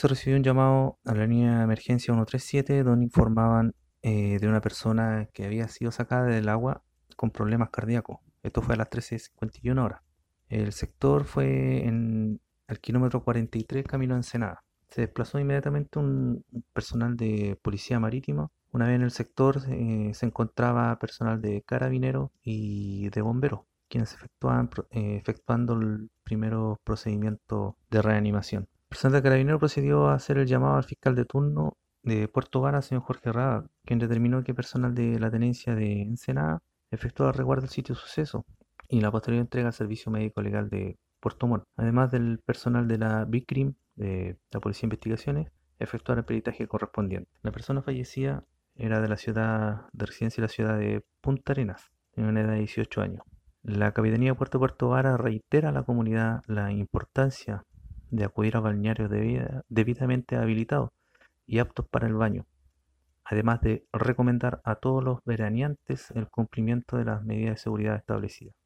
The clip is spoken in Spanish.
Se recibió un llamado a la línea de emergencia 137 donde informaban de una persona que había sido sacada del agua con problemas cardíacos. Esto fue a las 13:51 horas. El sector fue al kilómetro 43 camino a Ensenada. Se desplazó inmediatamente un personal de policía marítima. Una vez en el sector se encontraba personal de carabineros y de bomberos, quienes efectuando el primer procedimiento de reanimación. El personal de carabineros procedió a hacer el llamado al fiscal de turno de Puerto Varas, señor Jorge Rada, quien determinó que personal de la tenencia de Ensenada efectuó el resguardo del sitio de suceso y la posterior entrega al servicio médico legal de Puerto Montt, además del personal de la BICRIM, de la Policía de Investigaciones, efectuar el peritaje correspondiente. La persona fallecida era de la ciudad de residencia y la ciudad de Punta Arenas, tenía una edad de 18 años. La Capitanía de Puerto Varas reitera a la comunidad la importancia de acudir a balnearios debidamente habilitados y aptos para el baño, además de recomendar a todos los veraneantes el cumplimiento de las medidas de seguridad establecidas.